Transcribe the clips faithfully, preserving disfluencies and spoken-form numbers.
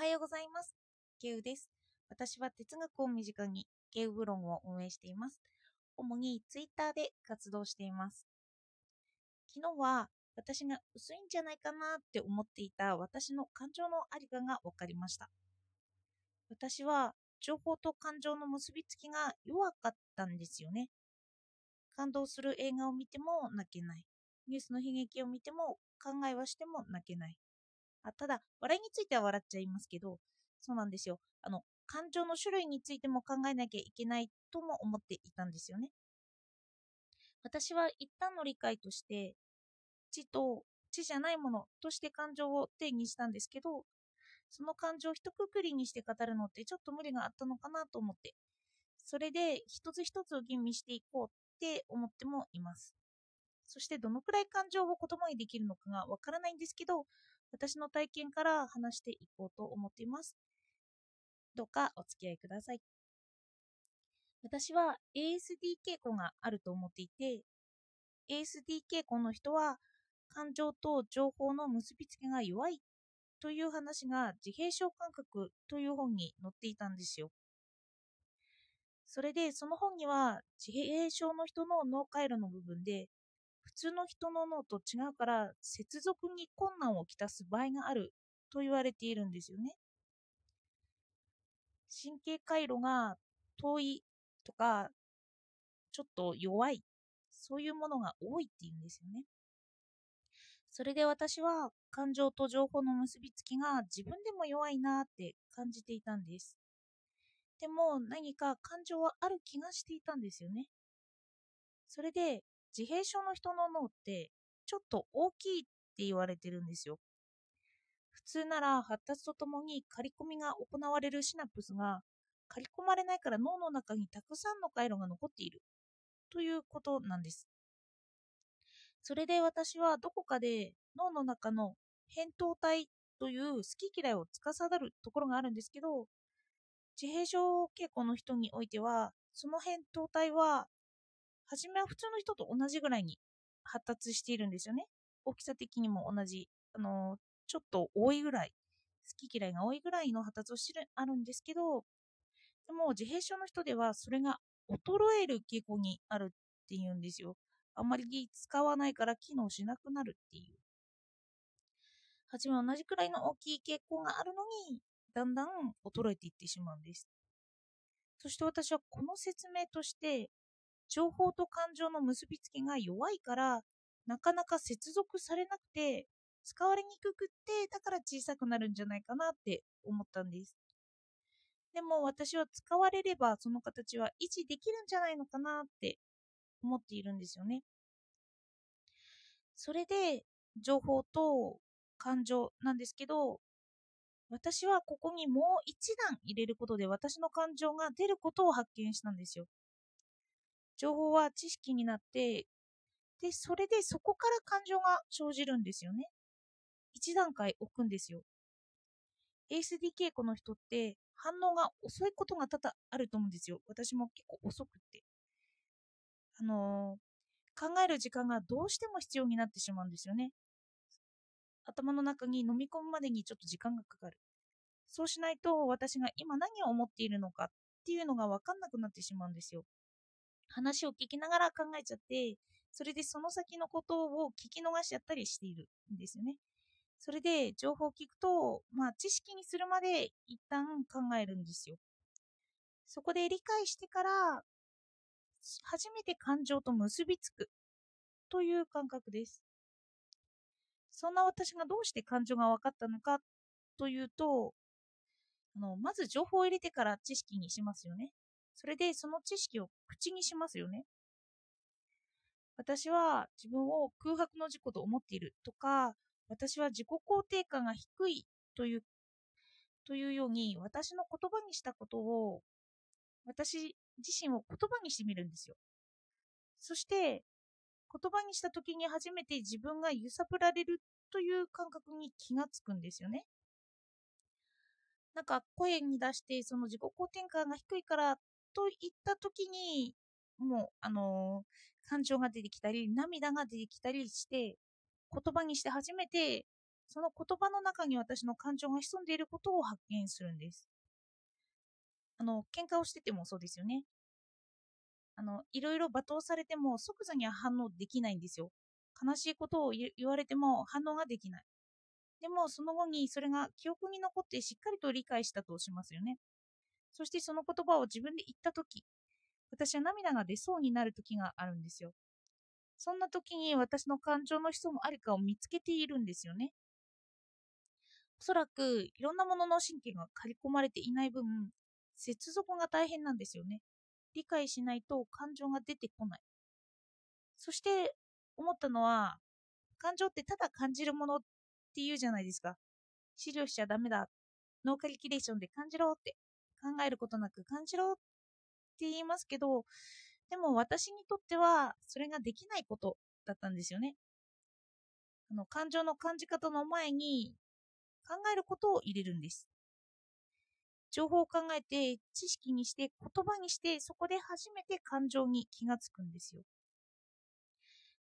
はようございます。ケウです。私は哲学を身近にケウブロンを運営しています。主にツイッターで活動しています。昨日は私が薄いんじゃないかなって思っていた私の感情のありかが分かりました。私は情報と感情の結びつきが弱かったんですよね。感動する映画を見ても泣けない。ニュースの悲劇を見ても考えはしても泣けない。あ、ただ、笑いについては笑っちゃいますけど、そうなんですよ。あの、感情の種類についても考えなきゃいけないとも思っていたんですよね。私は一旦の理解として、知と知じゃないものとして感情を定義したんですけど、その感情を一括りにして語るのってちょっと無理があったのかなと思って、それで一つ一つを吟味していこうって思ってもいます。そしてどのくらい感情を言葉にできるのかがわからないんですけど、私の体験から話していこうと思っています。どうかお付き合いください。私は エーエスディー 傾向があると思っていて、エーエスディー 傾向の人は感情と情報の結びつきが弱いという話が自閉症感覚という本に載っていたんですよ。それでその本には自閉症の人の脳回路の部分で、普通の人の脳と違うから接続に困難をきたす場合があると言われているんですよね。神経回路が遠いとかちょっと弱い、そういうものが多いっていうんですよね。それで私は感情と情報の結びつきが自分でも弱いなって感じていたんです。でも何か感情はある気がしていたんですよね。それで自閉症の人の脳ってちょっと大きいって言われてるんですよ。普通なら発達とともに刈り込みが行われるシナプスが刈り込まれないから脳の中にたくさんの回路が残っているということなんです。それで私はどこかで脳の中の扁桃体という好き嫌いを司るところがあるんですけど、自閉症傾向の人においてはその扁桃体ははじめは普通の人と同じぐらいに発達しているんですよね。大きさ的にも同じ、あのー、ちょっと多いぐらい、好き嫌いが多いぐらいの発達をしてあるんですけど、でも自閉症の人ではそれが衰える傾向にあるっていうんですよ。あんまり使わないから機能しなくなるっていう。はじめ同じくらいの大きい傾向があるのに、だんだん衰えていってしまうんです。そして私はこの説明として、情報と感情の結びつきが弱いからなかなか接続されなくて使われにくくって、だから小さくなるんじゃないかなって思ったんです。でも私は使われればその形は維持できるんじゃないのかなって思っているんですよね。それで情報と感情なんですけど、私はここにもう一段入れることで私の感情が出ることを発見したんですよ。情報は知識になって、で、それでそこから感情が生じるんですよね。一段階置くんですよ。エーエスディー 傾向の人って反応が遅いことが多々あると思うんですよ。私も結構遅くって。あのー、考える時間がどうしても必要になってしまうんですよね。頭の中に飲み込むまでにちょっと時間がかかる。そうしないと私が今何を思っているのかっていうのが分かんなくなってしまうんですよ。話を聞きながら考えちゃって、それでその先のことを聞き逃しちゃったりしているんですよね。それで情報を聞くと、まあ知識にするまで一旦考えるんですよ。そこで理解してから、初めて感情と結びつくという感覚です。そんな私がどうして感情が分かったのかというと、あの、まず情報を入れてから知識にしますよね。それでその知識を口にしますよね。私は自分を空白の自己と思っているとか、私は自己肯定感が低いという、というように私の言葉にしたことを、私自身を言葉にしてみるんですよ。そして言葉にした時に初めて自分が揺さぶられるという感覚に気がつくんですよね。なんか声に出してその自己肯定感が低いからと言った時にもうあのー、感情が出てきたり涙が出てきたりして言葉にして初めてその言葉の中に私の感情が潜んでいることを発見するんです。あの喧嘩をしててもそうですよね。あのいろいろ罵倒されても即座には反応できないんですよ。悲しいことを言われても反応ができない。でもその後にそれが記憶に残ってしっかりと理解したとしますよね。そしてその言葉を自分で言ったとき、私は涙が出そうになるときがあるんですよ。そんなときに私の感情の潜むありかを見つけているんですよね。おそらくいろんなものの神経が刈り込まれていない分、接続が大変なんですよね。理解しないと感情が出てこない。そして思ったのは、感情ってただ感じるものっていうじゃないですか。思慮しちゃダメだ。ノーカリキュレーションで感じろって。考えることなく感じろって言いますけど、でも私にとってはそれができないことだったんですよね。あの感情の感じ方の前に考えることを入れるんです。情報を考えて、知識にして、言葉にして、そこで初めて感情に気がつくんですよ。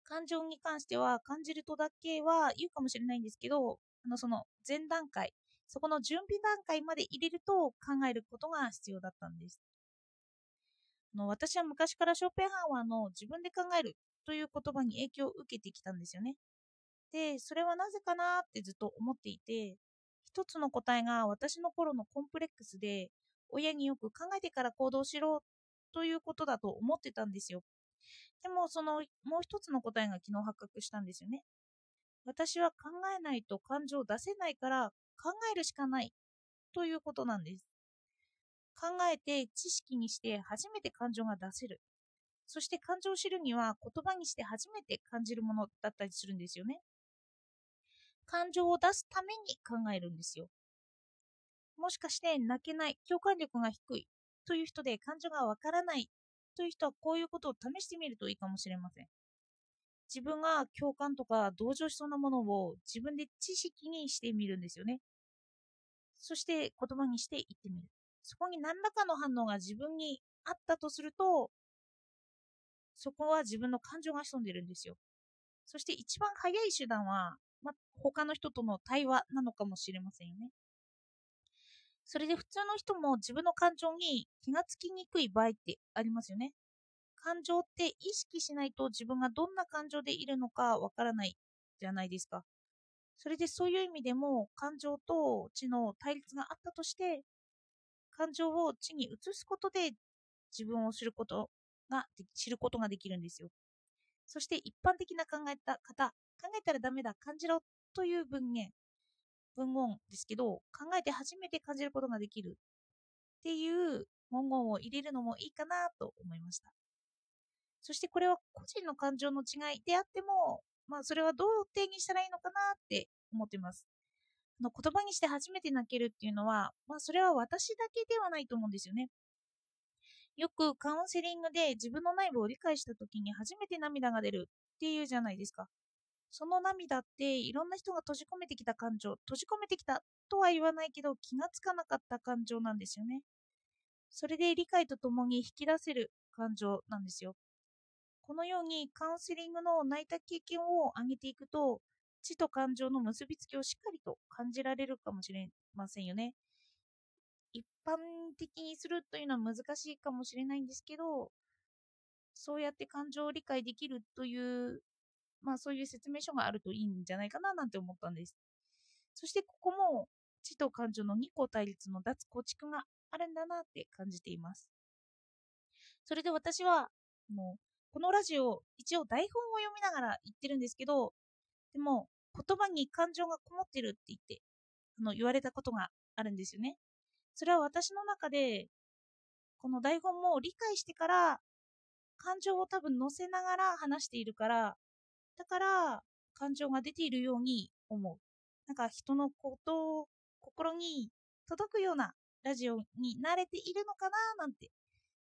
感情に関しては、感じるとだけは言うかもしれないんですけど、あのその前段階、そこの準備段階まで入れると考えることが必要だったんです。あの私は昔からショーペンハウアーの自分で考えるという言葉に影響を受けてきたんですよね。で、それはなぜかなってずっと思っていて、一つの答えが私の頃のコンプレックスで、親によく考えてから行動しろということだと思ってたんですよ。でもそのもう一つの答えが昨日発覚したんですよね。私は考えないと感情を出せないから考えるしかないということなんです。考えて知識にして初めて感情が出せる。そして感情を知るには言葉にして初めて感じるものだったりするんですよね。感情を出すために考えるんですよ。もしかして泣けない、共感力が低いという人で感情がわからないという人はこういうことを試してみるといいかもしれません。自分が共感とか同情しそうなものを自分で知識にしてみるんですよね。そして言葉にして言ってみる。そこに何らかの反応が自分にあったとすると、そこは自分の感情が潜んでるんですよ。そして一番早い手段は、ま、他の人との対話なのかもしれませんよね。それで普通の人も自分の感情に気がつきにくい場合ってありますよね。感情って意識しないと自分がどんな感情でいるのかわからないじゃないですか。それでそういう意味でも感情と知の対立があったとして、感情を知に移すことで自分を知ることが、知ることができるんですよ。そして一般的な考えた方、考えたらダメだ、感じろという文言、文言ですけど、考えて初めて感じることができるっていう文言を入れるのもいいかなと思いました。そしてこれは個人の感情の違いであっても、まあそれはどう定義したらいいのかなって思っています。あの言葉にして初めて泣けるっていうのは、まあそれは私だけではないと思うんですよね。よくカウンセリングで自分の内部を理解したときに初めて涙が出るっていうじゃないですか。その涙っていろんな人が閉じ込めてきた感情、閉じ込めてきたとは言わないけど気がつかなかった感情なんですよね。それで理解とともに引き出せる感情なんですよ。このようにカウンセリングの泣いた経験を上げていくと、知と感情の結びつきをしっかりと感じられるかもしれませんよね。一般的にするというのは難しいかもしれないんですけど、そうやって感情を理解できるというまあそういう説明書があるといいんじゃないかななんて思ったんです。そしてここも知と感情の二項対立の脱構築があるんだなって感じています。それで私はもうこのラジオ一応台本を読みながら言ってるんですけど、でも言葉に感情がこもってるって言ってあの言われたことがあるんですよね。それは私の中でこの台本も理解してから感情を多分乗せながら話しているから。だから感情が出ているように思う。なんか人のことを心に届くようなラジオに慣れているのかななんて、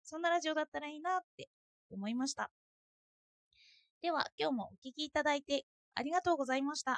そんなラジオだったらいいなって思いました。では今日もお聞きいただいてありがとうございました。